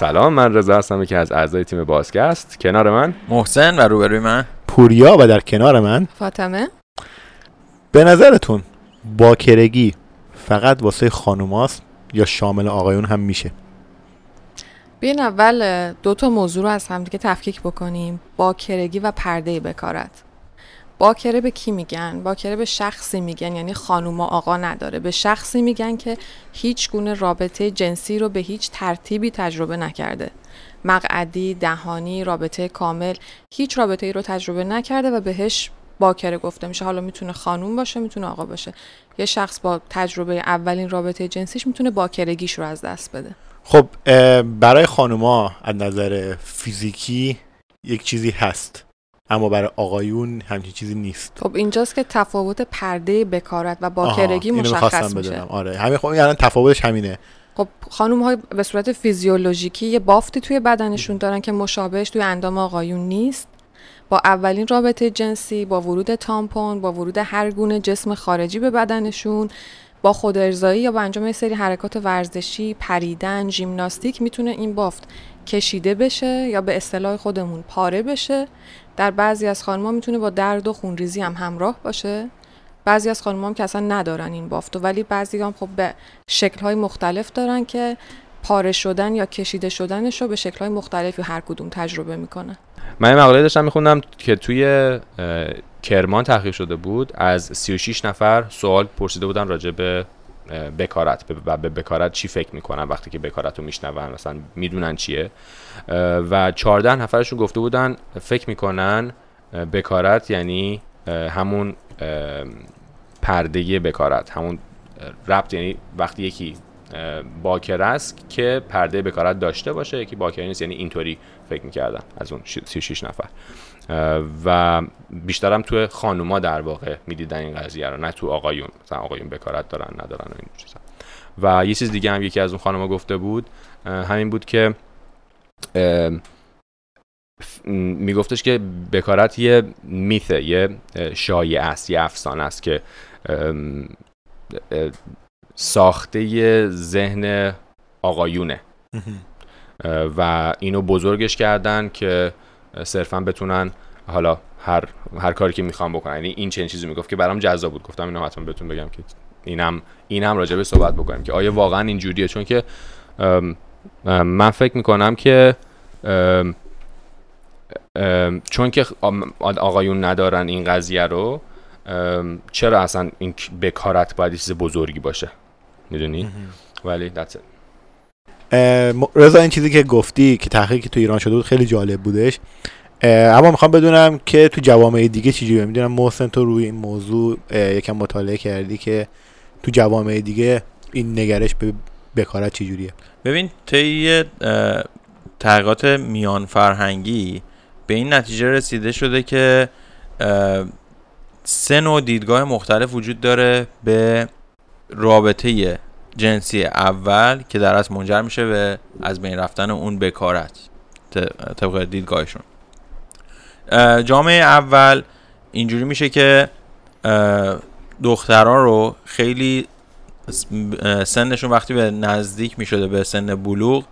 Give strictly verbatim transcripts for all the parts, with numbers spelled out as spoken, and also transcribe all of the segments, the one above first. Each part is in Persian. سلام، من رضا هستم که از اعضای تیم بازکست. کنار من محسن و روبروی من پوریا و در کنار من فاطمه. به نظرتون باکرگی فقط واسه خانوماست یا شامل آقایون هم میشه؟ بین اول دو تا موضوع رو از هم دیگه تفکیک بکنیم، باکرگی و پرده بکارت. باکره به کی میگن؟ باکره به شخصی میگن، یعنی خانوم و آقا نداره، به شخصی میگن که هیچ گونه رابطه جنسی رو به هیچ ترتیبی تجربه نکرده، مقعدی، دهانی، رابطه کامل، هیچ رابطه‌ای رو تجربه نکرده و بهش باکره گفته میشه. حالا میتونه خانوم باشه، میتونه آقا باشه. یه شخص با تجربه اولین رابطه جنسیش میتونه باکرگیش رو از دست بده. خب برای خانوما از نظر فیزیکی یک چیزی هست، اما برای آقایون همچین چیزی نیست. خب اینجاست که تفاوت پرده بکارت و باکرگی مشخص میشه. آره همین، خب الان تفاوتش همینه. خب خانم‌ها به صورت فیزیولوژیکی یه بافتی توی بدنشون دارن که مشابهش توی اندام آقایون نیست. با اولین رابطه جنسی، با ورود تامپون، با ورود هر گونه جسم خارجی به بدنشون، با خود ارضایی یا با انجام یه سری حرکات ورزشی، پریدن، ژیمناستیک، میتونه این بافت کشیده بشه یا به اصطلاح خودمون پاره بشه. در بعضی از خانم‌ها میتونه با درد و خونریزی هم همراه باشه. بعضی از خانم‌ها هم که اصلا ندارن این بافتو، ولی بعضی هم خب به شکل‌های مختلف دارن که پاره شدن یا کشیده شدنشو به شکل‌های مختلفی هر کدوم تجربه میکنن. من مقاله داشتم میخوندم که توی کرمان تحقیق شده بود، از سی و شش نفر سوال پرسیده بودن راجع به بکارت و به بکارت چی فکر میکنن وقتی که بکارت رو میشنون، مثلا میدونن چیه، و چهارده نفرشون گفته بودن فکر میکنن بکارت یعنی همون پرده بکارت، همون ربط، یعنی وقتی یکی باکر است که پرده بکارت داشته باشه، یکی باکر نیست، یعنی اینطوری فکر میکردن از اون سی و شش نفر. و بیشتر هم تو خانوما در واقع میدیدن این قضیه رو، نه تو آقایون، مثلا آقایون بکارت دارن ندارن و این چیزا. و یه چیز دیگه هم یکی از اون خانوما گفته بود همین بود که میگفتش که بکارت یه میثه، یه شایعه است، یه افسانه است که ساخته ذهن آقایونه و اینو بزرگش کردن که صرفاً بتونن حالا هر هر کاری که میخوام بکنن. یعنی این چنین چیزی میگفت که برام جذاب بود، گفتم اینو حتما بهتون بگم که اینم اینم راجع به صحبت بکنیم که آیا واقعا اینجوریه. چون که من فکر میکنم که چون که آقایون ندارن این قضیه رو، چرا اصلا این بکارت باید چیز بزرگی باشه، میدونی؟ ولی that's it. رضا این چیزی که گفتی که تحقیقی تو ایران شده بود خیلی جالب بودش، اما میخوام بدونم که تو جوامع دیگه چجوریه. میدونم محسن تو روی این موضوع یکم مطالعه کردی که تو جوامع دیگه این نگرش به بکارت چجوریه. ببین طی تحقیقات میان فرهنگی به این نتیجه رسیده شده که سه نوع دیدگاه مختلف وجود داره به رابطه جنسی اول که در اصل منجر میشه به از بین رفتن اون بکارت. طبق دیدگاهشون جامعه اول اینجوری میشه که دختران رو خیلی سنشون وقتی به نزدیک میشده به سن بلوغ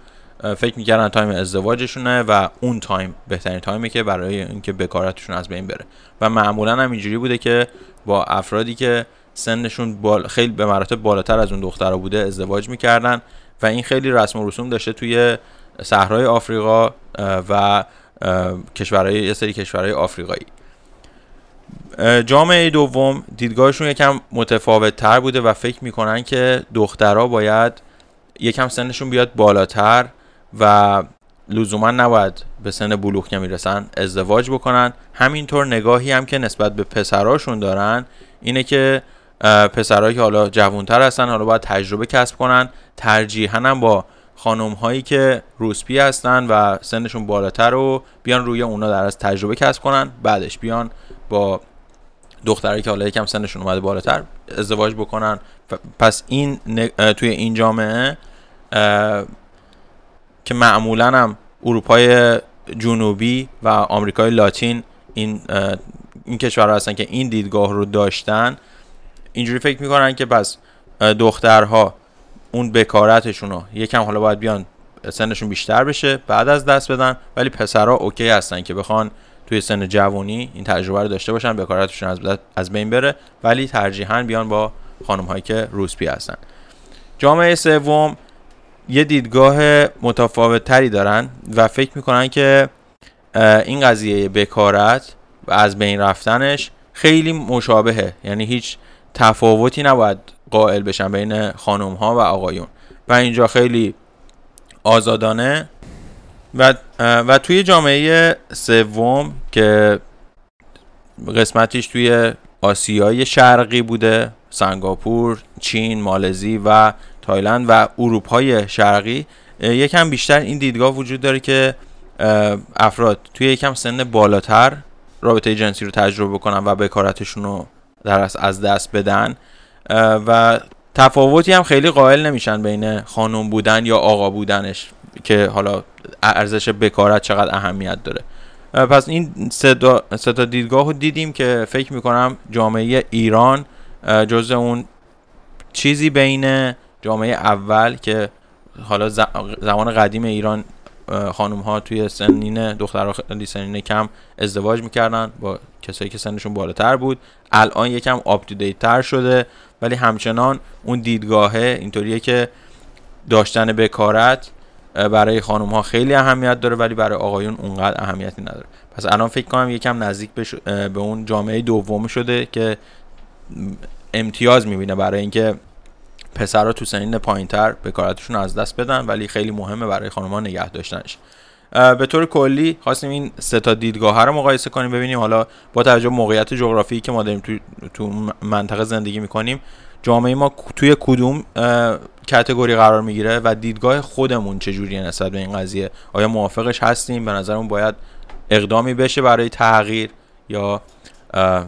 فکر میکردن تایم ازدواجشونه و اون تایم بهترین تایمه که برای اینکه بکارتشون از بین بره، و معمولا هم اینجوری بوده که با افرادی که سنشون بال... خیلی به مراتب بالاتر از اون دخترها بوده ازدواج میکردن، و این خیلی رسم و رسوم داشته توی صحرای آفریقا و کشورهای یه سری کشورهای آفریقایی. جامعه دوم دیدگاهشون یکم متفاوت تر بوده و فکر میکنن که دخترها باید یکم سنشون بیاد بالاتر و لزوما نباید به سن بلوغ که میرسن ازدواج بکنن. همینطور نگاهی هم که نسبت به پسراشون دارن اینه که پسرایی که حالا جوانتر هستن حالا باید تجربه کسب کنن، ترجیحاً هم با خانم‌هایی که روسپی هستن و سنشون بالاتر رو بیان روی اونا در از تجربه کسب کنن، بعدش بیان با دخترایی که حالا یکم سنشون اومده بالاتر ازدواج بکنن. پس این توی این جامعه که معمولاً هم اروپای جنوبی و آمریکای لاتین این این کشورها هستن که این دیدگاه رو داشتن، اینجوری فکر میکنن که بس دخترها اون بکارتشون رو یکم حالا باید بیان سنشون بیشتر بشه بعد از دست بدن، ولی پسرها اوکی هستن که بخوان توی سن جوانی این تجربه رو داشته باشن، بکارتشون از از بین بره، ولی ترجیحاً بیان با خانم‌هایی که روسپی هستن. جامعه سوم یه دیدگاه متفاوت‌تری دارن و فکر می‌کنن که این قضیه بکارت و از بین رفتنش خیلی مشابهه، یعنی هیچ تفاوتی نباید قائل بشن بین خانم‌ها و آقایون و اینجا خیلی آزادانه و و توی جامعه سوم که قسمتش توی آسیای شرقی بوده، سنگاپور، چین، مالزی و تایلند و اروپای شرقی، یکم بیشتر این دیدگاه وجود داره که افراد توی یکم سن بالاتر رابطه جنسی رو تجربه بکنن و بکارتشون رو در اصل از دست بدن و تفاوتی هم خیلی قائل نمیشن بین خانم بودن یا آقا بودنش که حالا ارزش بکارت چقدر اهمیت داره. پس این سه تا دیدگاه رو دیدیم که فکر میکنم جامعه ایران جز اون چیزی بین جامعه اول که حالا زمان قدیم ایران خانم ها توی سنین دخترها خیلی سنین کم ازدواج میکردن با کسایی که سنشون بالاتر بود، الان یکم آپدیت تر شده ولی همچنان اون دیدگاهه اینطوریه که داشتن بکارت برای خانم ها خیلی اهمیت داره ولی برای آقایون اونقدر اهمیتی نداره. پس الان فکر کنم یکم نزدیک به, شو... به اون جامعه دوم شده که امتیاز میبینه برای اینکه پسرها تو سنین پایین‌تر بکارتشون از دست بدن ولی خیلی مهمه برای خانم‌ها نگه داشتنش. به طور کلی خواستیم این سه تا دیدگاه رو مقایسه کنیم، ببینیم حالا با توجه به موقعیت جغرافیایی که ما داریم تو تو منطقه زندگی می‌کنیم جامعه ما توی کدوم کاتگوری قرار می‌گیره و دیدگاه خودمون چجوریه نسبت به این قضیه، آیا موافقش هستیم، به نظرمون باید اقدامی بشه برای تغییر یا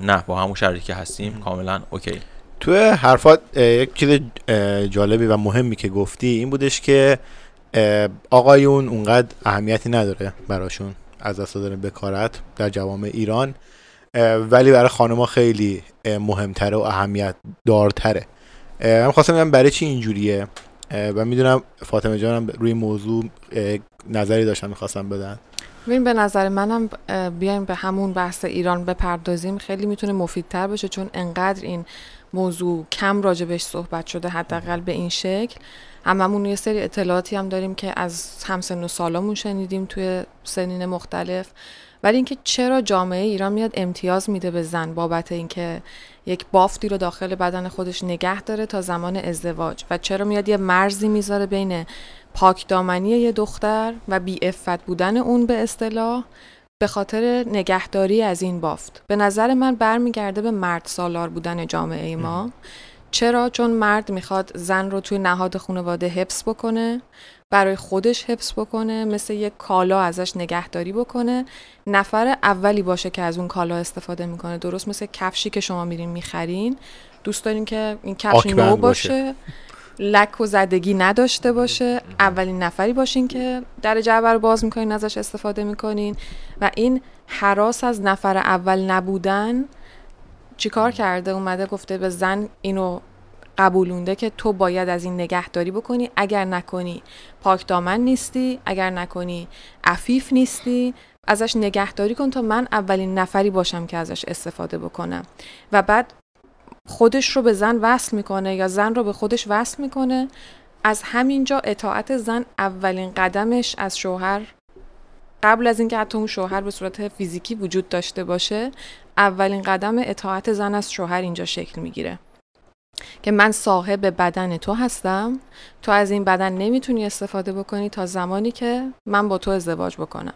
نه با همون شرایطی که هستیم کاملا اوکی. تو حرفات یک چیز جالبی و مهمی که گفتی این بودش که آقایون اونقدر اهمیتی نداره براشون از دست دادن بکارت در جوامع ایران، ولی برای خانم‌ها خیلی مهمتره و اهمیت دارتره. من خواستم بگم برای چی اینجوریه و میدونم فاطمه جانم روی موضوع نظری داشتن میخواستن بدن. ببین به نظر منم بیایم به همون بحث ایران بپردازیم، خیلی میتونه مفیدتر بشه چون انقدر این موضوع کم راجبش صحبت شده، حداقل به این شکل. هممون یه سری اطلاعاتی هم داریم که از همسن و سالامون شنیدیم توی سنین مختلف، ولی اینکه چرا جامعه ایران میاد امتیاز میده به زن بابت اینکه یک بافتی رو داخل بدن خودش نگه داره تا زمان ازدواج و چرا میاد یه مرزی میذاره بین پاکدامنی یه دختر و بی‌عفت بودن اون به اصطلاح به خاطر نگهداری از این بافت. به نظر من برمیگرده به مرد سالار بودن جامعه ما. چرا؟ چون مرد میخواد زن رو توی نهاد خانواده حفظ بکنه، برای خودش حفظ بکنه، مثل یک کالا ازش نگهداری بکنه، نفر اولی باشه که از اون کالا استفاده میکنه. درست مثل کفشی که شما میرین میخرین، دوست دارین که این کفش نو باشه، لک و زدگی نداشته باشه، اولین نفری باشین که در جعبه رو باز میکنین ازش استفاده میکنین و این هراس از نفر اول نبودن چیکار کرده؟ اومده گفته به زن اینو قبولونده که تو باید از این نگهداری بکنی، اگر نکنی پاکدامن نیستی، اگر نکنی عفیف نیستی، ازش نگهداری کن تا من اولین نفری باشم که ازش استفاده بکنم. و بعد خودش رو به زن وصل میکنه یا زن رو به خودش وصل میکنه، از همینجا اطاعت زن اولین قدمش از شوهر، قبل از اینکه حتی اون شوهر به صورت فیزیکی وجود داشته باشه، اولین قدم اطاعت زن از شوهر اینجا شکل میگیره که من صاحب بدن تو هستم، تو از این بدن نمیتونی استفاده بکنی تا زمانی که من با تو ازدواج بکنم.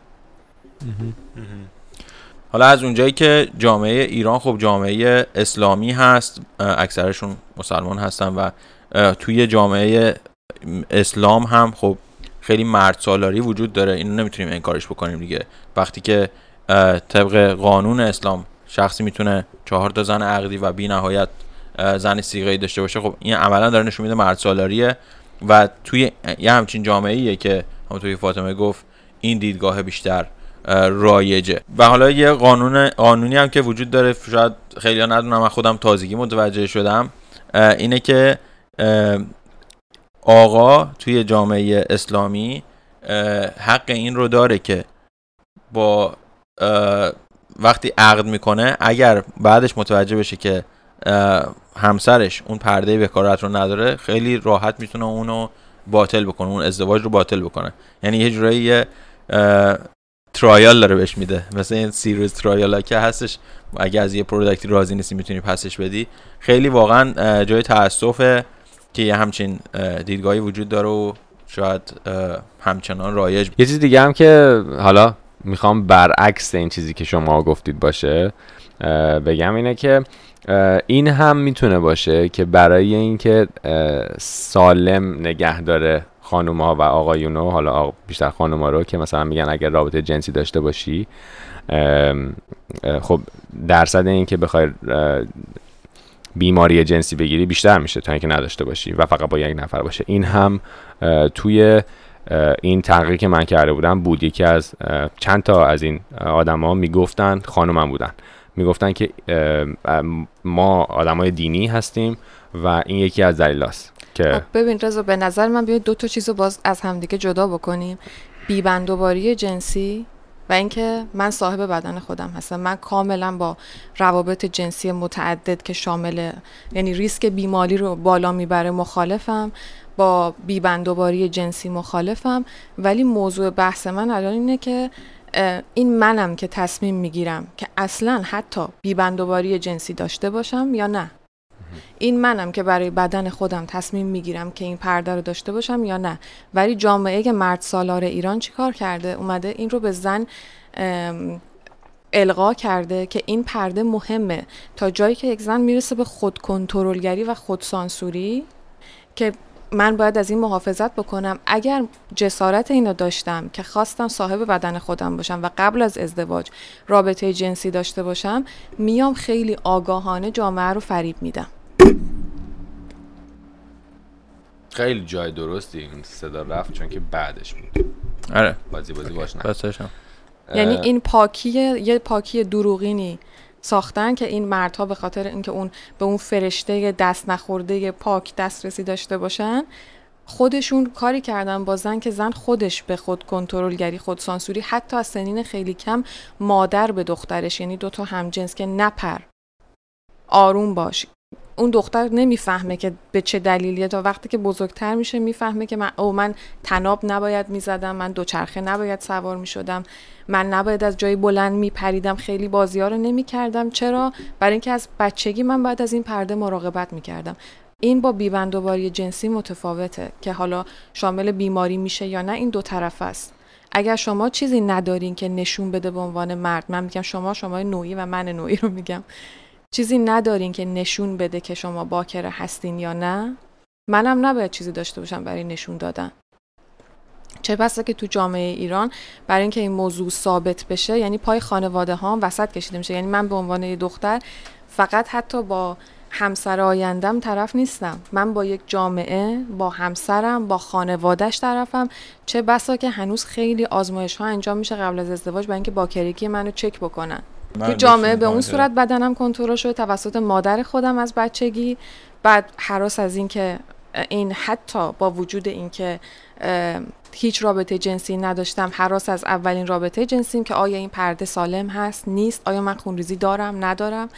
حالا از اونجایی که جامعه ایران خب جامعه اسلامی هست، اکثرشون مسلمان هستن و توی جامعه اسلام هم خب خیلی مردسالاری وجود داره، اینو نمیتونیم انکارش بکنیم دیگه. وقتی که طبق قانون اسلام شخصی میتونه چهار تا زن عقدی و بی نهایت زن صیغه‌ای داشته باشه، خب این عملا داره نشون میده مردسالاریه و توی یه همچین جامعه‌ایه که همونطور که فاطمه گفت این دیدگاه بیشتر رایجه. و حالا یه قانون قانونی هم که وجود داره، شاید خیلی‌ها ندونم، من خودم تازگی متوجه شدم، اینه که آقا توی جامعه اسلامی حق این رو داره که با وقتی عقد میکنه اگر بعدش متوجه بشه که همسرش اون پرده بکارت رو نداره، خیلی راحت میتونه اونو باطل بکنه، اون ازدواج رو باطل بکنه. یعنی یه جورایی ترایال داره بهش میده، مثلا این سیریز ترایال ها که هستش، اگه از یه پروداکتی راضی نیستی میتونی پسش بدی. خیلی واقعا جای تأسفه که یه همچین دیدگاهی وجود داره و شاید همچنان رایج. یه چیز دیگه هم که حالا میخوام برعکس این چیزی که شما گفتید باشه بگم اینه که این هم میتونه باشه که برای اینکه سالم نگه داره خانوما و آقایونو، حالا آقا بیشتر خانوما رو، که مثلا میگن اگر رابطه جنسی داشته باشی خب درصد این که بخوای بیماری جنسی بگیری بیشتر میشه تا اینکه نداشته باشی و فقط با یک نفر باشه. این هم توی این تحقیقی که من کرده بودم بود، یکی از چند تا از این آدما میگفتن، خانومم بودن، میگفتن که ما آدمای دینی هستیم و این یکی از دلایلاست که ببین رضا به نظر من بیاید دو تا چیزو باز از همدیگه جدا بکنیم، بی‌بندوباری جنسی و اینکه من صاحب بدن خودم هستم. من کاملا با روابط جنسی متعدد که شامل یعنی ریسک بیماری رو بالا میبره مخالفم، با بی‌بندوباری جنسی مخالفم، ولی موضوع بحث من الان اینه که این منم که تصمیم میگیرم که اصلا حتی بی‌بندوباری جنسی داشته باشم یا نه. این منم که برای بدن خودم تصمیم میگیرم که این پرده رو داشته باشم یا نه. ولی جامعه که مرد سالار ایران چیکار کرده؟ اومده این رو به زن القا کرده که این پرده مهمه، تا جایی که یک زن میرسه به خودکنترلگری و خودسانسوری که من باید از این محافظت بکنم. اگر جسارت اینو داشتم که خواستم صاحب بدن خودم باشم و قبل از ازدواج رابطه جنسی داشته باشم، میام خیلی آگاهانه جامعه رو فریب میدم. خیلی جای درستی این صدا رفت چون که بعدش بود. آره بازی بازی باش نه. یعنی این پاکیه، یه پاکی دروغینی ساختن که این مردها به خاطر اینکه اون به اون فرشته دست نخورده پاک دسترسی داشته باشن، خودشون کاری کردن با زن که زن خودش به خود کنترلگری، خود سانسوری، حتی از سنین خیلی کم مادر به دخترش، یعنی دو تا همجنس، که نپر، آروم باش. اون دختر نمیفهمه که به چه دلیلیه، تا وقتی که بزرگتر میشه میفهمه که من او من تناب نباید میزدم، من دوچرخه نباید سوار میشدم، من نباید از جای بلند میپریدم، خیلی بازی‌ها رو نمیکردم. چرا؟ برای اینکه از بچگی من باید از این پرده مراقبت میکردم. این با بی‌بندوباری جنسی متفاوته که حالا شامل بیماری میشه یا نه، این دو طرفه است. اگر شما چیزی ندارین که نشون بده به عنوان مرد، من میگم شما شما نوعی و من نوعی رو میگم، چیزی ندارین که نشون بده که شما باکره هستین یا نه، منم نباید چیزی داشته باشم برای نشون دادن. چه بسا که تو جامعه ایران برای اینکه این موضوع ثابت بشه، یعنی پای خانواده ها هم وسط کشیده میشه. یعنی من به عنوان یه دختر فقط حتی با همسر آیندم طرف نیستم، من با یک جامعه، با همسرم، با خانوادهش طرفم. چه بسا که هنوز خیلی آزمایش ها انجام میشه قبل از ازدواج برای اینکه باکرگی منو چک بکنن. تو جامعه به اون صورت بدنم کنترل شده توسط مادر خودم از بچگی. بعد هراس از این که این حتی با وجود این که هیچ رابطه جنسی نداشتم، هراس از اولین رابطه جنسیم که آیا این پرده سالم هست نیست، آیا من خونریزی دارم ندارم.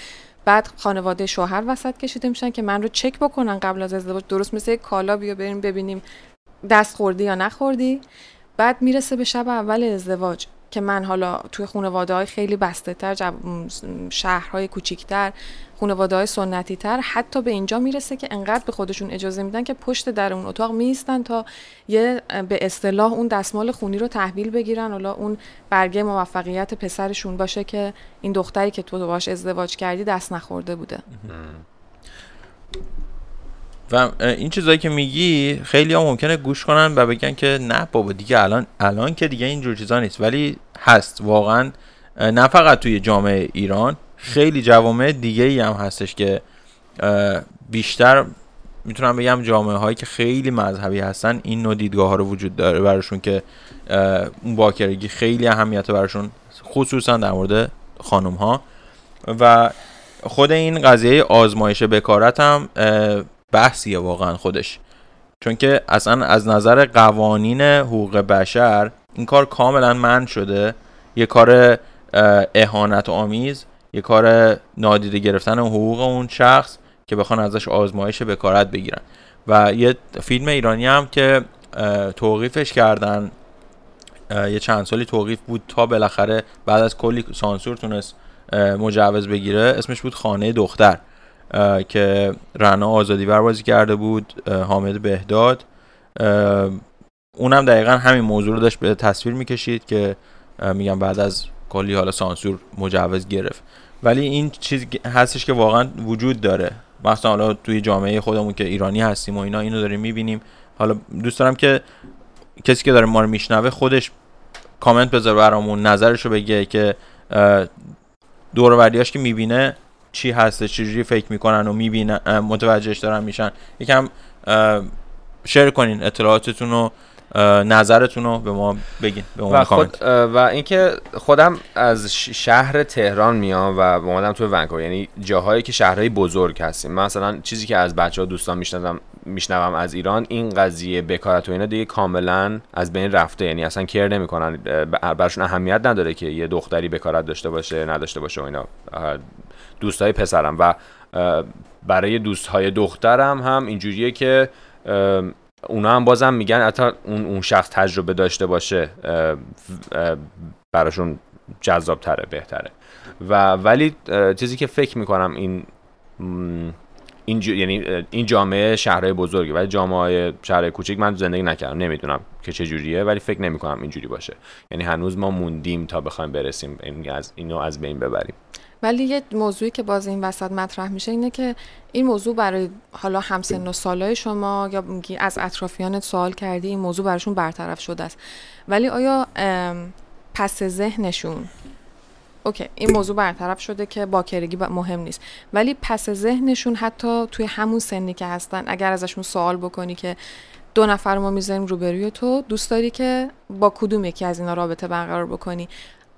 بعد خانواده شوهر وسط کشیده میشن که من رو چک بکنن قبل از ازدواج، درست مثل یک کالا، بیا بریم ببینیم دست خوردی یا نخوردی. بعد میرسه به شب اول ازدواج که من حالا توی خانواده‌های خیلی بسته‌تر، جب... شهرهای کوچیک‌تر، خانواده‌های سنتی‌تر، حتی به اینجا میرسه که انقدر به خودشون اجازه میدن که پشت در اون اتاق می‌ایستن تا یه به اصطلاح اون دستمال خونی رو تحویل بگیرن، حالا اون برگه موفقیت پسرشون باشه که این دختری که تو باهاش ازدواج کردی دست نخورده بوده. و این چیزایی که میگی خیلی ها ممکنه گوش کنن و بگن که نه بابا دیگه الان الان که دیگه اینجور چیزا نیست، ولی هست واقعا. نه فقط توی جامعه ایران، خیلی جوامع دیگه ای هم هستش که بیشتر میتونم بگم جامعه هایی که خیلی مذهبی هستن این نوع دیدگاه ها رو وجود داره براشون که اون باکرگی خیلی اهمیت براشون، خصوصا در مورد خانم ها. و خود این قضیه آزمایش بکارت هم بحثیه واقعا خودش، چون که اصلا از نظر قوانین حقوق بشر این کار کاملا منع شده، یه کار اهانت آمیز، یه کار نادیده گرفتن حقوق اون شخص که بخوان ازش آزمایش بکارت بگیرن. و یه فیلم ایرانی هم که توقیفش کردن، یه چند سالی توقیف بود تا بالاخره بعد از کلی سانسور تونست مجوز بگیره، اسمش بود خانه دختر، که رنه آزادی بروازی کرده بود، حامد بهداد. اونم دقیقا همین موضوع رو داشت به تصویر میکشید که میگم بعد از کلی حالا سانسور مجوز گرفت. ولی این چیز هستش که واقعا وجود داره، مثلا حالا توی جامعه خودمون که ایرانی هستیم و اینا اینو داریم میبینیم. حالا دوست دارم که کسی که داره ما رو میشنوه خودش کامنت بذاره برامون، نظرشو بگه که دور و بریاش که میبینه چی هسته، چجوری فکر میکنن و میبینن، متوجهش دارن میشن. یکم شیر کنین اطلاعاتتون و نظرتون رو به ما بگین، به ما کامنت. و اینکه خودم از شهر تهران میام و اومدم توی ونکو، یعنی جاهایی که شهرهای بزرگ هستیم. مثلا چیزی که از بچه‌ها دوستان میشنوم میشنوم از ایران، این قضیه بکارت و اینا دیگه کاملا از بین رفته، یعنی اصلا کیر نمیکنن، براشون اهمیت نداره که یه دختری بکارت داشته باشه نداشته باشه و اینا. دوستای پسرم و برای دوستای دخترم هم اینجوریه که اونا هم بازم میگن حتی اون اون شخص تجربه داشته باشه براشون جذاب تره، بهتره. و ولی چیزی که فکر میکنم این این یعنی این جامعه شهرهای بزرگه، ولی جامعه شهرهای کوچیک من زندگی نکردم، نمیدونم که چه جوریه، ولی فکر نمیکنم اینجوری باشه. یعنی هنوز ما موندیم تا بخوایم برسیم این از اینو از بین ببریم. ولی یه موضوعی که باز این وسط مطرح میشه اینه که این موضوع برای حالا همسن و سالای شما یا از اطرافیانت سوال کردی، این موضوع براشون برطرف شده است، ولی آیا پس ذهنشون اوکی این موضوع برطرف شده که باکرگی مهم نیست، ولی پس ذهنشون حتی توی همون سنی که هستن اگر ازشون سوال بکنی که دو نفر ما میذاریم روبروی تو، دوست داری که با کدوم یکی از اینا رابطه برقرار بکنی،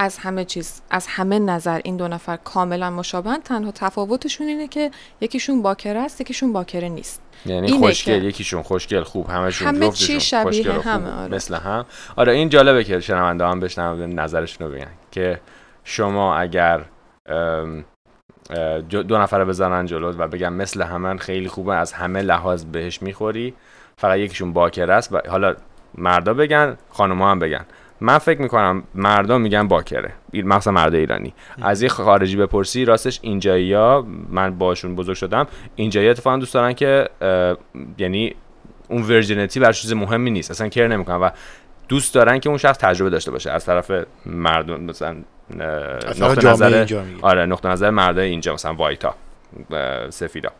از همه چیز از همه نظر این دو نفر کاملا مشابهن، تنها تفاوتشون اینه که یکیشون باکره است یکیشون باکره نیست، یعنی خوشگل یکیشون خوشگل خوب، همشون همه چی شبیه همه. آره. مثل هم. آره این جالبه که شنونده هم بشنم نظرشون رو بگن که شما اگر دو نفر بزنن جلوت و بگن مثل همن خیلی خوبه، از همه لحاظ بهش میخوری، فقط یکیشون باکره است، و حالا مردا بگن خانم‌ها هم بگن، من فکر میکنم مردم میگن باکره، مثلا مرد ایرانی. از یه خارجی بپرسی راستش اینجایی‌ها، من باشون بزرگ شدم، اینجایی‌ها اتفاقا دوست دارن که یعنی اون ورجینیتی برای چیز مهمی نیست، اصلا کیر نمیکنن و دوست دارن که اون شخص تجربه داشته باشه از طرف مردم، مثلا نقطه نظر آره نقطه نظر مردای اینجا، مثلا وایتا سفیدا.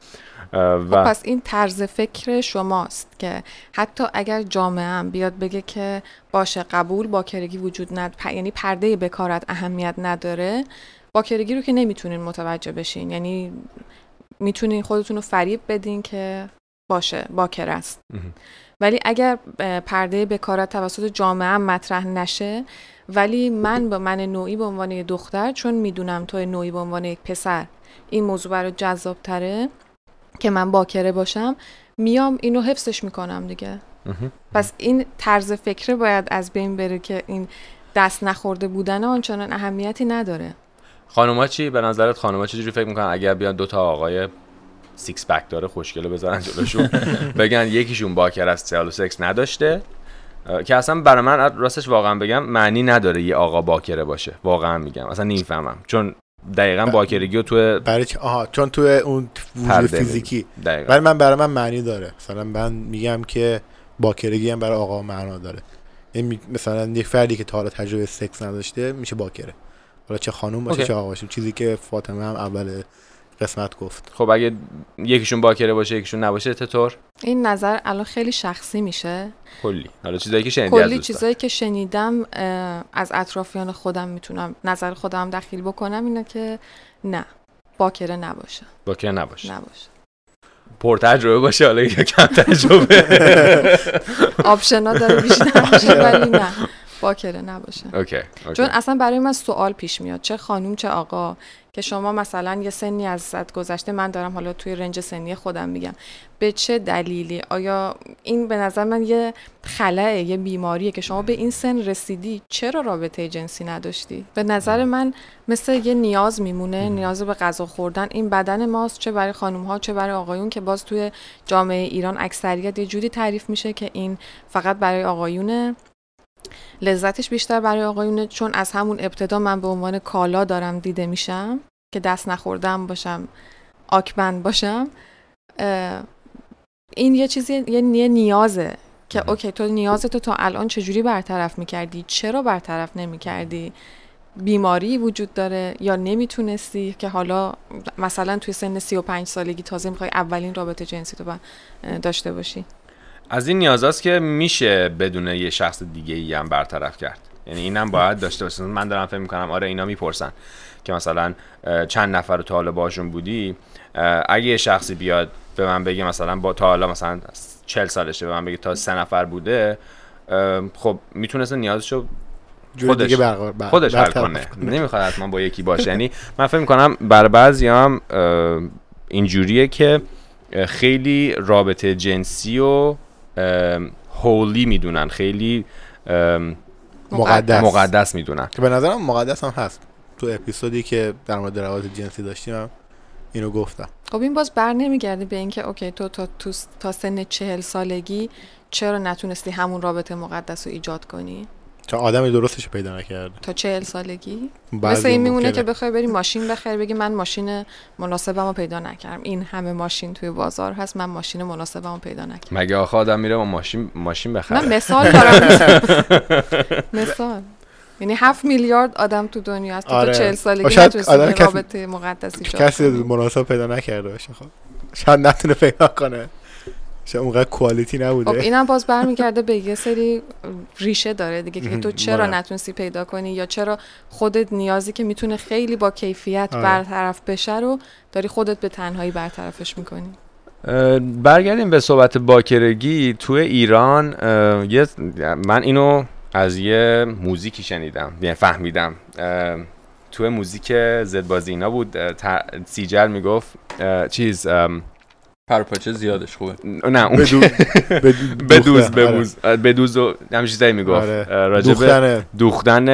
و پس این طرز فکر شماست که حتی اگر جامعه هم بیاد بگه که باشه قبول باکرگی وجود ند، یعنی پرده بکارت اهمیت نداره، باکرگی رو که نمیتونین متوجه بشین، یعنی میتونین خودتون رو فریب بدین که باشه باکر است. ولی اگر پرده بکارت توسط جامعه هم مطرح نشه، ولی من به من نوعی به عنوان یک دختر، چون میدونم تو نوعی به عنوان یک پسر این موضوع برای جذاب تره که من باکره باشم، میام اینو حفظش میکنم دیگه. پس این طرز فکره باید از بین بره که این دست نخورده بودن آنچنان اهمیتی نداره. خانوما چی؟ به نظرت خانوما چجوری فکر میکنن اگر بیان دوتا آقای سیکس پک داره خوشگلو بذارن جلوشون بگن یکیشون باکره است سیالو سیکس نداشته، که اصلا برای من راستش واقعا بگم معنی نداره یه آقا باکره باشه، واقعا میگم اصلا نمیفهمم، چون دقیقاً باکرگیو تو برای آها چون تو اون وجود فیزیکی، ولی من برای من معنی داره. مثلا من میگم که باکرگی هم برای آقا معنا داره، یعنی مثلا یک فردی که تا حالا تجربه سکس نداشته میشه باکره، حالا چه خانم باشه چه آقا باشه، چیزی که فاطمه هم اول قسمت گفت. خب اگه یکیشون باکره باشه یکیشون نباشه چطور؟ این نظر الان خیلی شخصی میشه کلی، حالا چیزایی که شنیدم کلی چیزایی که شنیدم از اطرافیان خودم میتونم نظر خودم دخیل بکنم، اینه که نه باکره نباشه باکره نباشه نباشه پرتجربه باشه، حالا کم تجربه آپشنا داره بیشتر، ولی نه باکره نباشن. اوکی. اوکی. چون اصلا برای من سوال پیش میاد، چه خانوم چه آقا، که شما مثلا یه سنی ازت گذشته، من دارم حالا توی رنج سنی خودم میگم، به چه دلیلی؟ آیا این به نظر من یه خلأه، یه بیماریه که شما به این سن رسیدی چرا رابطه جنسی نداشتی؟ به نظر من مثل یه نیاز میمونه، نیاز به غذا خوردن. این بدن ماست، چه برای خانوم‌ها چه برای آقایون، که باز توی جامعه ایران اکثریت یه جوری تعریف میشه که این فقط برای آقایونه، لذتش بیشتر برای آقایونه. چون از همون ابتدا من به عنوان کالا دارم دیده میشم که دست نخوردم باشم، آکبند باشم. این یه چیزی، یه نیازه که اوکی، تو نیازتو تا الان چجوری برطرف میکردی؟ چرا برطرف نمیکردی؟ بیماری وجود داره یا نمیتونستی که حالا مثلا توی سن سی و پنج سالگی تازه میخوای اولین رابطه جنسی تو داشته باشی؟ از این نیازاست که میشه بدون یه شخص دیگه ای هم برطرف کرد. یعنی اینم باید داشته باشن. من دارم فکر میکنم آره اینا میپرسن که مثلا چند نفر رو تا حالا باشون بودی. اگه یه شخصی بیاد به من بگه مثلا با تا حالا مثلا چهل سالشه به من بگه تا سه نفر بوده، خب میتونسته نیازشو خودش برقرار خودش حل کنه، نمیخواد حتما با یکی باشه. یعنی من فکر میکنم بر بعضیام اینجوریه که خیلی رابطه جنسی و هولی میدونن، خیلی مقدس مقدس میدونن، که به نظرم مقدس هم هست. تو اپیزودی که در مورد روابط جنسی داشتیم هم اینو گفتم. خب این باز بر نمیگرده به اینکه اوکی تو تا تو تا سن چهل سالگی چرا نتونستی همون رابطه مقدس رو ایجاد کنی؟ تا آدمی درستش پیدا نکرد تا چهل سالگی. مثل این میمونه که بخوای بری ماشین بخری، بگی من ماشین مناسبمو پیدا نکردم، این همه ماشین توی بازار هست، من ماشین مناسبمو پیدا نکردم. مگه آخه آدم میره با ماشین ماشین بخره؟ من مثال دارم. مثال، یعنی هفت میلیارد آدم تو دنیا هست، تو چهل سالگی نتونستی رابطه مقدسی ایجاد کنی، کسی مناسب پیدا نکرده باشه. خب شاید نتونه پیدا کنه، چون اونقدر کوالیتی نبوده. خب اینم باز برمیگرده به یه سری ریشه داره دیگه که تو چرا نتونستی پیدا کنی، یا چرا خودت نیازی که میتونه خیلی با کیفیت آه. برطرف بشه رو داری خودت به تنهایی برطرفش میکنی. برگردیم به صحبت باکرگی تو ایران. من اینو از یه موزیکی شنیدم، یعنی فهمیدم تو موزیک زدبازی اینا بود، سیجر میگفت چیز پروپاچه زیادش خوبه. نه اون بدوز ببوز بدوز و همین چیزایی میگفت، راجب دوختن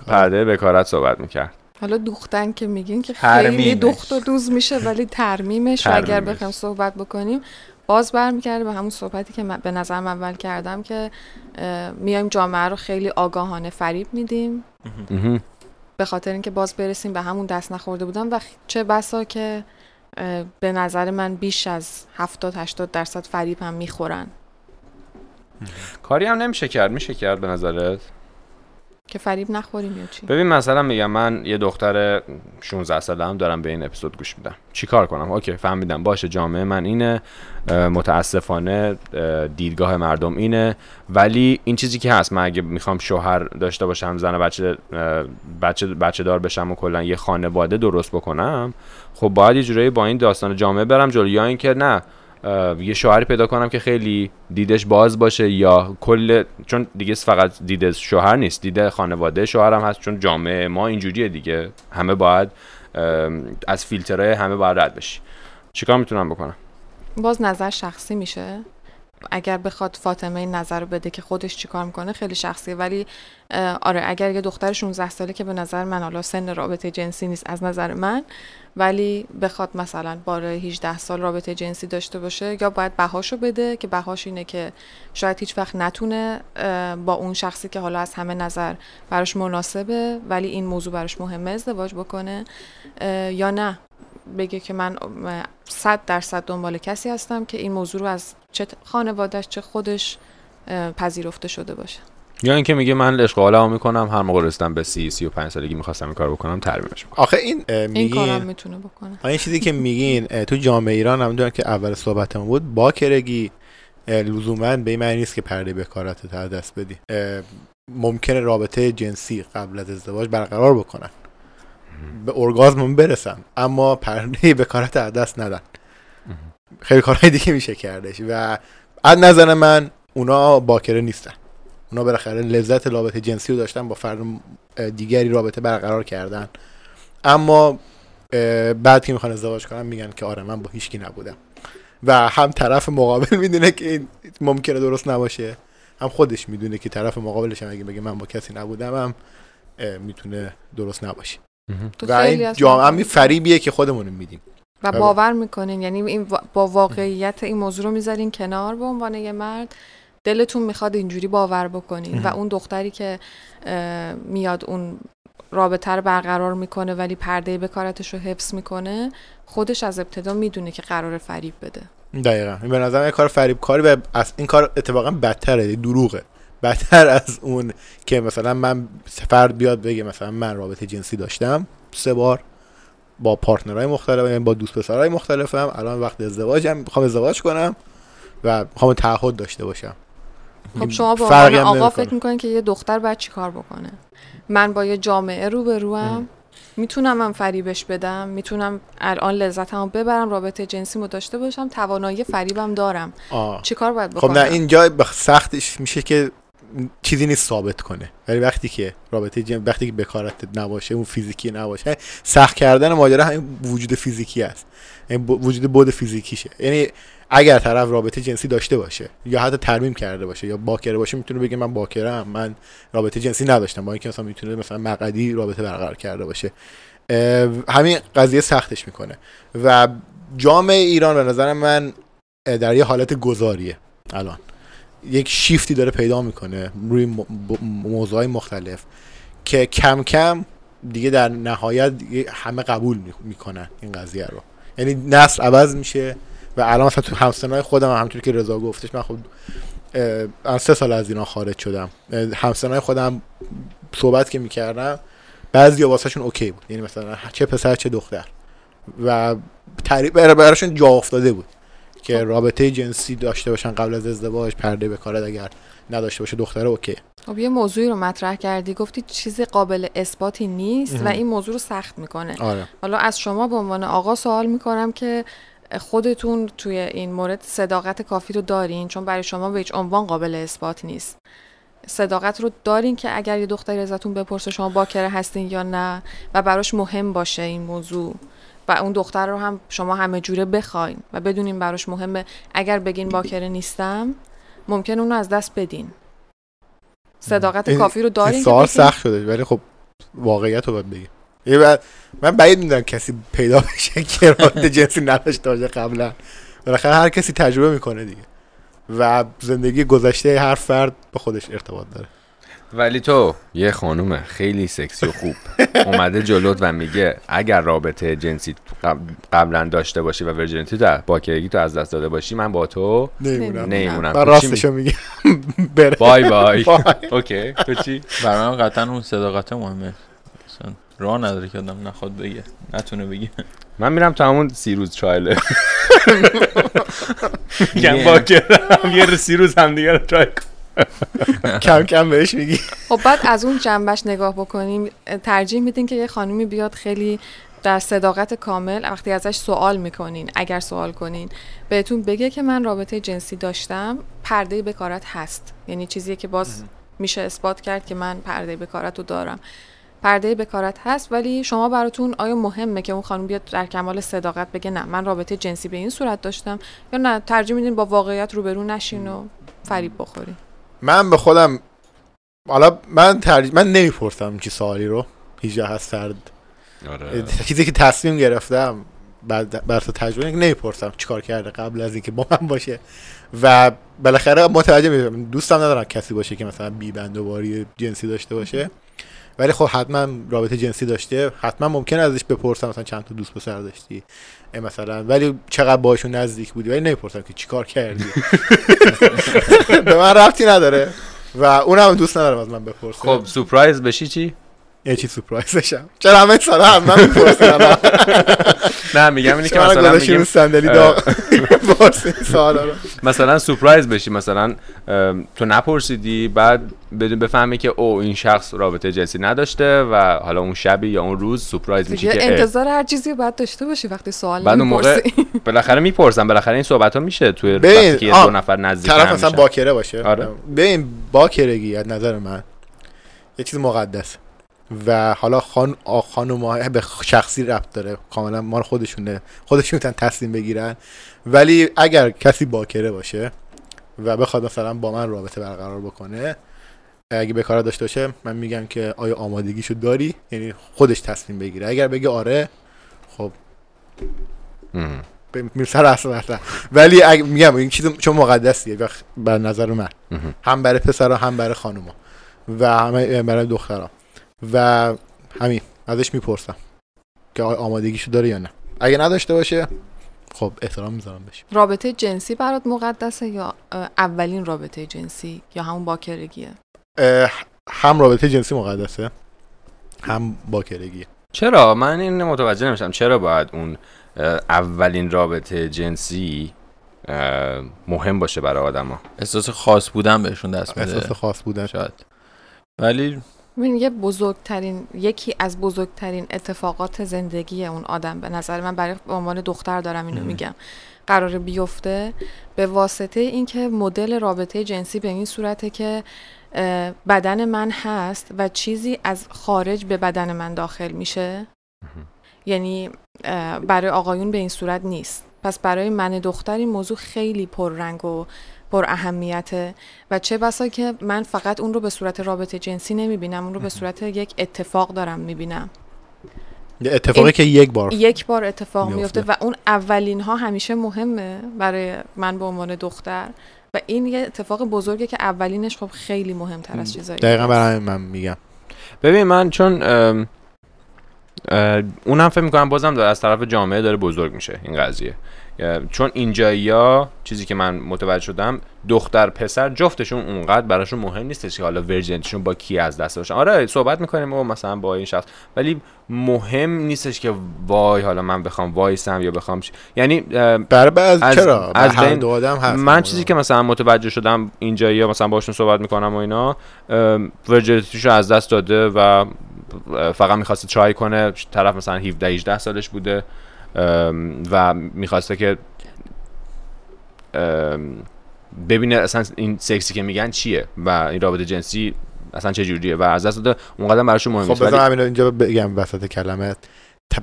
پرده بکارت صحبت میکرد. حالا دوختن که میگین که خیلی دخت و دوز میشه، ولی ترمیمش اگر بخوایم صحبت بکنیم باز برمیگرده به همون صحبتی که به نظر من اول کردم که میایم جامعه رو خیلی آگاهانه فریب میدیم به خاطر اینکه باز برسیم به همون دست نخورده بودن، و چه بسا که به نظر من بیش از هفتاد هشتاد درصد فریب هم میخورن. کاری هم نمیشه کرد. میشه کرد به نظرت که فریب نخوریم یا چی؟ ببین مثلا میگم من یه دختر شانزده ساله هم دارم به این اپیزود گوش میدم، چی کار کنم؟ اوکی فهمیدم، باشه جامعه من اینه، متاسفانه دیدگاه مردم اینه، ولی این چیزی که هست، من اگه میخوام شوهر داشته باشم، زن بچه بچه بچه دار بشم و کلا یه خانواده درست بکنم، خب باید یه جوری با این داستان جامعه برم جلو، یا اینکه نه یه شوهری پیدا کنم که خیلی دیدش باز باشه، یا کل، چون دیگه فقط دیده شوهر نیست، دیده خانواده شوهرم هست، چون جامعه ما اینجوریه دیگه، همه باید از فیلترهای همه باید رد بشی. چیکار میتونم بکنم؟ باز نظر شخصی میشه. اگر بخواد فاطمه این نظر رو بده که خودش چیکار میکنه خیلی شخصیه، ولی آره اگر یه دختر شانزده ساله که به نظر من حالا سن رابطه جنسی نیست از نظر من، ولی بخواد مثلا بالای هجده سال رابطه جنسی داشته باشه، یا باید بهاشو بده که بهاش اینه که شاید هیچ وقت نتونه با اون شخصی که حالا از همه نظر براش مناسبه ولی این موضوع براش مهمه ازدواج بکنه، یا نه بگه که من صد درصد دنبال کسی هستم که این موضوع رو از چه خانوادهش چه خودش پذیرفته شده باشه. یا اینکه میگه من اشغالمو میکنم، هر موقع رسیدم به سی سی و پنج سالگی میخواستم این کار بکنم ترمیمش بکنم. آخه این میگین این کارم میتونه بکنه. این چیزی که میگین تو جامعه ایران هم دونن که اول صحبتمون بود، باکرگی لزوما به این معنی نیست که پرده بکارت تا دست بدی. ممکنه رابطه جنسی قبل از ازدواج برقرار بکنن، به ارگازم برسن، اما پرده بکارت از دست ندن. خیلی کارهای دیگه میشه کردش و از نظر من اونا باکره نیستن. اونا بالاخره لذت رابطه جنسی رو داشتن، با فرد دیگری رابطه برقرار کردن. اما بعد که میخوان ازدواج کنن میگن که آره من با هیچکی نبودم، و هم طرف مقابل میدونه که این ممکنه درست نباشه، هم خودش میدونه که طرف مقابلش هم اگه بگه من با کسی نبودم هم میتونه درست نباشه. و این جامعه فریبیه که خودمون میدیم و باور میکنین، یعنی این با واقعیت این موضوع رو میذارین کنار. به عنوان یه مرد دلتون میخواد اینجوری باور بکنین و اون دختری که میاد اون رابطه رو برقرار میکنه ولی پرده بکارتش رو حفظ میکنه، خودش از ابتدا میدونه که قرار فریب بده. دقیقاً این به نظر من کار فریب کاری و از این کار اتفاقا بدتره، دروغه، بدتر از اون که مثلا من فرد بیاد بگه مثلا من رابطه جنسی داشتم سه بار با پارتنرهای مختلف، یعنی با دوست پسرهای مختلفم، الان وقت ازدواجم، میخوام ازدواج کنم و میخوام تعهد داشته باشم. خب شما با آقا فکر میکنین که یه دختر باید چی کار بکنه؟ من با یه جامعه روبروم، میتونم هم فریبش بدم، میتونم الان لذتمو ببرم، رابطه جنسیمو داشته باشم، توانایی فریبم دارم، چیکار باید بکنم؟ خب نه، اینجا سختش میشه که چیزی نیست ثابت کنه، ولی وقتی که رابطه جنسی، وقتی که بکارت نباشه، اون فیزیکی نباشه، سخت کردن ماجرا همین وجود فیزیکی است، این وجود بود فیزیکیشه. یعنی اگر طرف رابطه جنسی داشته باشه یا حتی ترمیم کرده باشه یا باکره باشه، میتونه بگه من باکرم، من رابطه جنسی نداشتم، با اینکه مثلا میتونه مثلا مقعدی رابطه برقرار کرده باشه. همین قضیه سختش میکنه و جامعه ایران به نظر من در یه حالت گذاریه، الان یک شیفتی داره پیدا میکنه روی موضوعهای مختلف که کم کم دیگه در نهایت همه قبول میکنن این قضیه رو، یعنی نسل عوض میشه. و الان مثلا تو همسنای خودم هم همونطور که رضا گفتش، من خود از سه سال از ایران خارج شدم، همسنای خودم صحبت که میکردم بعضیا واسهشون اوکی بود، یعنی مثلا چه پسر چه دختر، و تقریبا براشون جا افتاده بود که رابطه جنسی داشته باشن قبل از ازدواج، پرده بکارت اگر نداشته باشه دختره اوکی. خب یه موضوعی رو مطرح کردی، گفتی چیز قابل اثباتی نیست و این موضوع رو سخت میکنه. آره. حالا از شما به عنوان آقا سوال میکنم که خودتون توی این مورد صداقت کافی رو دارین؟ چون برای شما به هیچ عنوان قابل اثبات نیست. صداقت رو دارین که اگر یه دختری ازتون بپرسه شما باکره هستین یا نه و براش مهم باشه این موضوع و اون دختر رو هم شما همه جوره بخواین و بدونین براش مهمه، اگر بگین باکره نیستم ممکنه اون رو از دست بدین. صداقت کافی رو دارین؟ سوال سخت شده ولی خب واقعیت رو باید بگیم. یه من بعید میدونم کسی پیدا بشه که رابطه جنسی نداشته باشه قبلا. بالاخره هر کسی تجربه میکنه دیگه و زندگی گذشته هر فرد به خودش ارتباط داره. ولی تو یه خانومه خیلی سکسی و خوب اومده جلوت و میگه اگر رابطه جنسی قبلا داشته باشی و ورجنیتی تو باکرگی تو از دست داده باشی من با تو نمیمونم. نمیمونم. من راستشو میگم. بای بای. اوکی. تو چی؟ برام قطعا اون صداقت مهمه. راه نداره که آدم نخواد بگه، نتونه بگه. من میرم تا همون سی روز ترایل کم باکرم، یه سی روز هم دیگه رو ترایل کم کم بهش میگی. خب بعد از اون جنبش نگاه بکنیم، ترجیح میدین که یه خانومی بیاد خیلی در صداقت کامل وقتی ازش سوال میکنین، اگر سوال کنین بهتون بگه که من رابطه جنسی داشتم، پرده بکارت هست، یعنی چیزیه که باز میشه اثبات کرد که من پرده بکارت رو دارم، پرده بکارت هست، ولی شما براتون آیا مهمه که اون خانم بیاد در کمال صداقت بگه نه من رابطه جنسی به این صورت داشتم، یا نه ترجیح میدین با واقعیت روبرو نشین و فریب بخورین؟ من به خودم حالا من ترجیح من نمیپرسم چی سوالی رو هیچ جا هست فرد. آره. چیزی که تصمیم گرفتم بعد برات تجربه نمیپرسم چیکار کرده قبل از اینکه با من باشه، و بالاخره متوجه میشم دوستم ندارم کسی باشه که مثلا بی بندوباری جنسی داشته باشه، ولی خب حتما رابطه جنسی داشته، حتما ممکنه ازش بپرسم مثلا چند تا دوست پسر داشتی مثلا، ولی چقدر باهاشون نزدیک بودی، ولی نمیپرسم که چیکار کردی، به من ربطی نداره و اونم دوست ندارم از من بپرسه. خب سورپرایز بشی چی؟ یه چی سورپرایزشم. چرا همه سال هم من پرسیدم؟ نه میگم اینی که مثلا میگم صندلی داغ پرسین سوالا رو. مثلا سورپرایز بشی، مثلا تو نپرسیدی بعد بدون بفهمی که او این شخص رابطه جنسی نداشته و حالا اون شبی یا اون روز سورپرایز میشی که انتظار هر چیزی بعد داشته باشی وقتی سوال میپرسی. بالاخره میپرسن، بالاخره این صحبت‌ها میشه توی وقتی که دو نفر نزدیک طرف مثلا باکره باشه. ببین باکرگی از نظر من یه چیز مقدسه و حالا خان خانوما به شخصی ربط داره، کاملا مال خودشونه، خودشون میتونن تصمیم بگیرن. ولی اگر کسی باکره باشه و بخواد مثلا با من رابطه برقرار بکنه، اگه بکاره داشته باشه، من میگم که آیا آمادگیشو داری؟ یعنی خودش تصمیم بگیره. اگر بگه آره، خب میسر اصلا اصلا. ولی اگه میگم این چیز چون مقدسیه به نظر من، هم برای پسرا هم برای خانوما و هم برای دخترا، و همین ازش میپرسم که آمادگیشو داره یا نه. اگه نداشته باشه خب احترام میذارم بهش. رابطه جنسی برات مقدسه یا اولین رابطه جنسی یا همون باکرگیه؟ هم رابطه جنسی مقدسه هم باکرگیه. چرا؟ من این متوجه نمیشم چرا باید اون اولین رابطه جنسی مهم باشه برای آدما. احساس خاص بودن بهشون دست میده. احساس خاص بودن شاید. ولی من یه بزرگترین یکی از بزرگترین اتفاقات زندگی اون آدم به نظر من، برای عنوان دختر دارم اینو میگم، قراره بیفته به واسطه اینکه مدل رابطه جنسی به این صورته که بدن من هست و چیزی از خارج به بدن من داخل میشه. یعنی برای آقایون به این صورت نیست. پس برای من دختر این موضوع خیلی پررنگ و پر اهمیته و چه بسا که من فقط اون رو به صورت رابطه جنسی نمیبینم، اون رو به صورت یک اتفاق دارم میبینم. اتفاقی که یک بار یک بار اتفاق میفته و اون اولین ها همیشه مهمه برای من به عنوان دختر و این یه اتفاق بزرگه که اولینش خب خیلی مهمتر از چیزایی. دقیقاً برای من میگم. ببین من چون اونم فکر میکنم بازم داره از طرف جامعه داره بزرگ میشه این قضیه، چون اینجایی‌ها چیزی که من متوجه شدم دختر پسر جفتشون اونقدر براشون مهم نیستش که حالا ورجنتشون با کی از دست داشتن. آره صحبت میکنیم و مثلا با این شخص، ولی مهم نیستش که وای حالا من بخوام وایسم یا بخوام ش... یعنی برای از چرا از هر دو آدم هست. من چیزی که مثلا متوجه شدم اینجایی‌ها مثلا باشون صحبت میکنم و اینا ورجنتیشو از دست داده و فقط میخواسته ترای کنه. طرف مثلا هفده هجده سالش بوده و میخواسته که ببینه اصلا این سکسی که میگن چیه و این رابطه جنسی اصلا چجوریه و از دست داده. اونقدر براشون مهم نیست. خب بذار همین اینجا بگم وسط کلمت،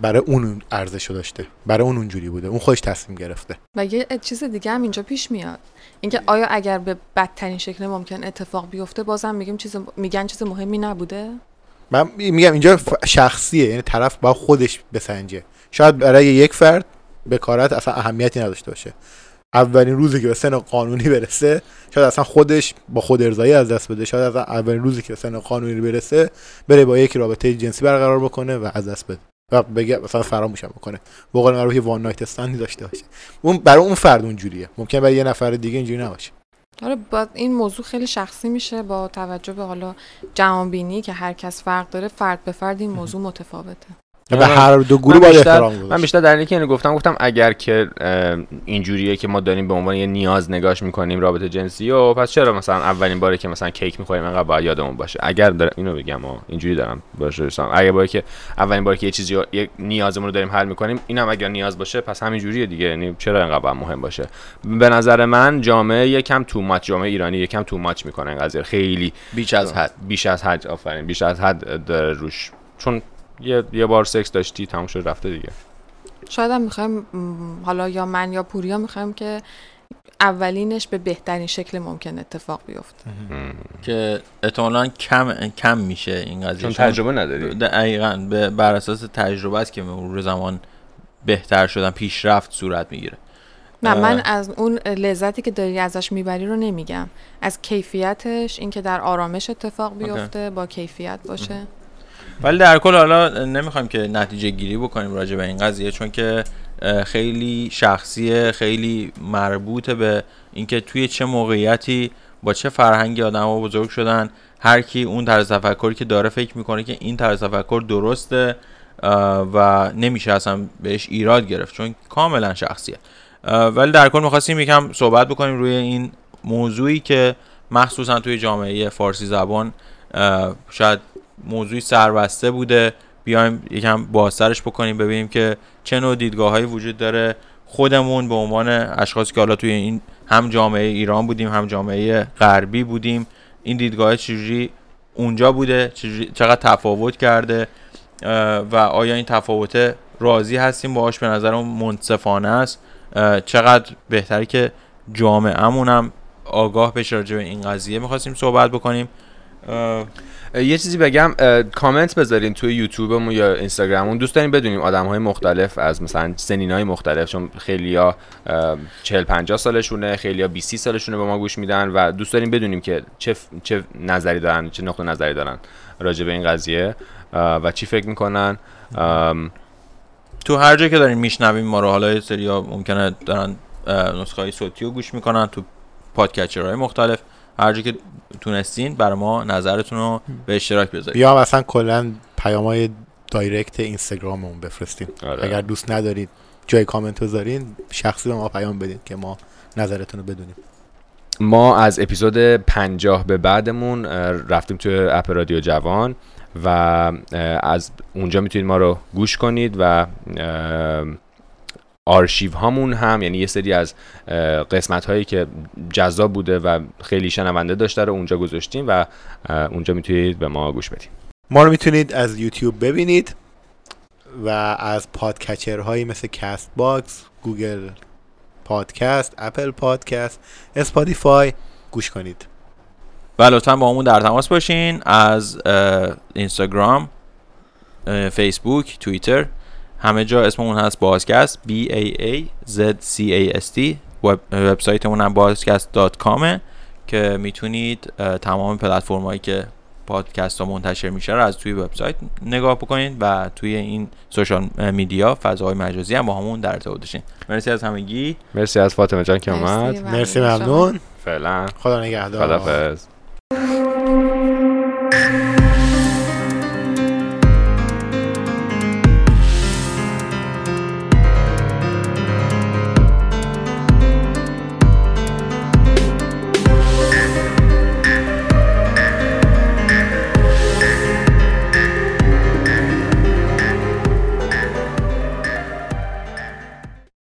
برای اون ارزشو داشته، برای اون اونجوری بوده، اون خودش تصمیم گرفته. و یه چیز دیگه هم اینجا پیش میاد، اینکه آیا اگر به بدترین شکل ممکن اتفاق بیفته بازم میگیم چیز میگن چیز مهمی نبوده. من میگم اینجا شخصیه، یعنی طرف با خودش بسنجه. شاید برای یک فرد بکارت اصلا اهمیتی نداشته باشه. اولین روزی که به سن قانونی برسه شاید اصلا خودش با خود ارضایی از دست بده. شاید اصلا اولین روزی که به سن قانونی برسه بره با یکی رابطه جنسی برقرار بکنه و از دست بده و بگه مثلا فراموشم بکنه. به قول معروف یه وان نایت استند داشته باشه. اون برای اون فرد اونجوریه، ممکن برای یه نفر دیگه اینجوری نباشه. آره با این موضوع خیلی شخصی میشه با توجه به حالا جهان بینی که هر کس فرق داره، فرد به فرد این موضوع متفاوته. به هر دو گروه باید احترام گذاشت. من بیشتر در اینکه اینو گفتم گفتم اگر که اینجوریه که ما داریم به عنوان یه نیاز نگاش میکنیم رابطه جنسی و پس چرا مثلا اولین باره که مثلا کیک میخوریم انقدر باید یادمون باشه. اگر دارم اینو بگم و اینجوری دارم باشه رسام، اگه باره که اولین باره که یه چیزی یه نیازمون رو داریم حل میکنیم اینم اگر نیاز باشه پس همینجوریه دیگه، یعنی چرا انقدر باید مهم باشه. به نظر من جامعه یکم تو ماچ، جامعه ایرانی یکم تو ماچ میکنه این قضیه، خیلی بیش از حد بیش از حد آفرین بیش از حد روش. چون یه یه بار سکس داشتی تموم شد رفته دیگه. شاید هم می‌خوایم حالا یا من یا پوریا می‌خوایم که اولینش به بهترین شکل ممکن اتفاق بیفته که احتمالاً کم کم میشه این قضیه، چون تجربه نداری. دقیقاً به بر اساس تجربه است که مرور زمان بهتر شدن پیشرفت صورت میگیره. نه من از اون لذتی که داری ازش میبری رو نمیگم، از کیفیتش، اینکه در آرامش اتفاق بیفته با کیفیت باشه. ولی در کل حالا نمیخوایم که نتیجه گیری بکنیم راجع به این قضیه، چون که خیلی شخصیه، خیلی مربوطه به اینکه توی چه موقعیتی با چه فرهنگی آدم‌ها بزرگ شدن، هر کی اون طرز تفکری که داره فکر میکنه که این طرز تفکر درسته و نمیشه اصلا بهش ایراد گرفت چون کاملا شخصیه. ولی در کل می‌خواستیم یکم صحبت بکنیم روی این موضوعی که مخصوصا توی جامعه فارسی زبان شاید موضوعی سربسته بوده، بیایم یکم بازترش بکنیم ببینیم که چه نوع دیدگاه‌هایی وجود داره. خودمون به عنوان اشخاصی که حالا توی این هم جامعه ایران بودیم هم جامعه غربی بودیم، این دیدگاه چجوری اونجا بوده، چقدر تفاوت کرده و آیا این تفاوت راضی هستیم باهاش، به نظرم منصفانه است، چقدر بهتره که جامعه‌مون هم آگاه بشه راجع به این قضیه. می‌خواستیم صحبت بکنیم. یه چیزی بگم، کامنت بذارین توی یوتیوبمون یا اینستاگراممون، دوست داریم بدونیم آدم‌های مختلف از مثلا سنینای مختلف، چون خیلی‌ها چهل پنجاه سالشونه، خیلی‌ها بیست سی سالشونه به ما گوش میدن و دوست داریم بدونیم که چه چه نظری دارن، چه نقطه نظری دارن راجع به این قضیه و چی فکر میکنن. تو هر جایی که دارین میشنوین ما رو، حالا یه سری‌ها ممکنه دارن نسخه‌های صوتی رو گوش میکنن تو پادکست‌های مختلف، هر جایی که تونستین برای ما نظرتون رو به اشتراک بذارید. یا مثلا کلا پیام‌های دایرکت اینستاگراممون بفرستین. آره. اگر دوست ندارید جای کامنت بذارین، شخصی به ما پیام بدین که ما نظرتون رو بدونیم. ما از اپیزود پنجاه به بعدمون رفتیم توی اپ رادیو جوان و از اونجا میتونید ما رو گوش کنید و آرشیو هامون هم، یعنی یه سری از قسمت هایی که جذاب بوده و خیلی شنونده داشته رو اونجا گذاشتیم و اونجا میتونید به ما گوش بدید. ما رو میتونید از یوتیوب ببینید و از پادکچر هایی مثل کست باکس، گوگل پادکست، اپل پادکست، اسپادیفای گوش کنید. و لطفا با همون در تماس باشین از اینستاگرام، فیسبوک، توییتر، همه جا اسممون هست بازکست B A A Z C A S T. وبسایتمون هم بازکست دات کام که میتونید تمام پلتفرم‌هایی که پادکست‌ها منتشر میشه رو از توی وبسایت نگاه بکنید و توی این سوشال میدیا فضاهای مجازی هم با همون در ارتباط باشین. مرسی از همگی. مرسی از فاطمه جان که اومد. مرسی، ممنون. فعلا خدا نگهدار. خدافظ.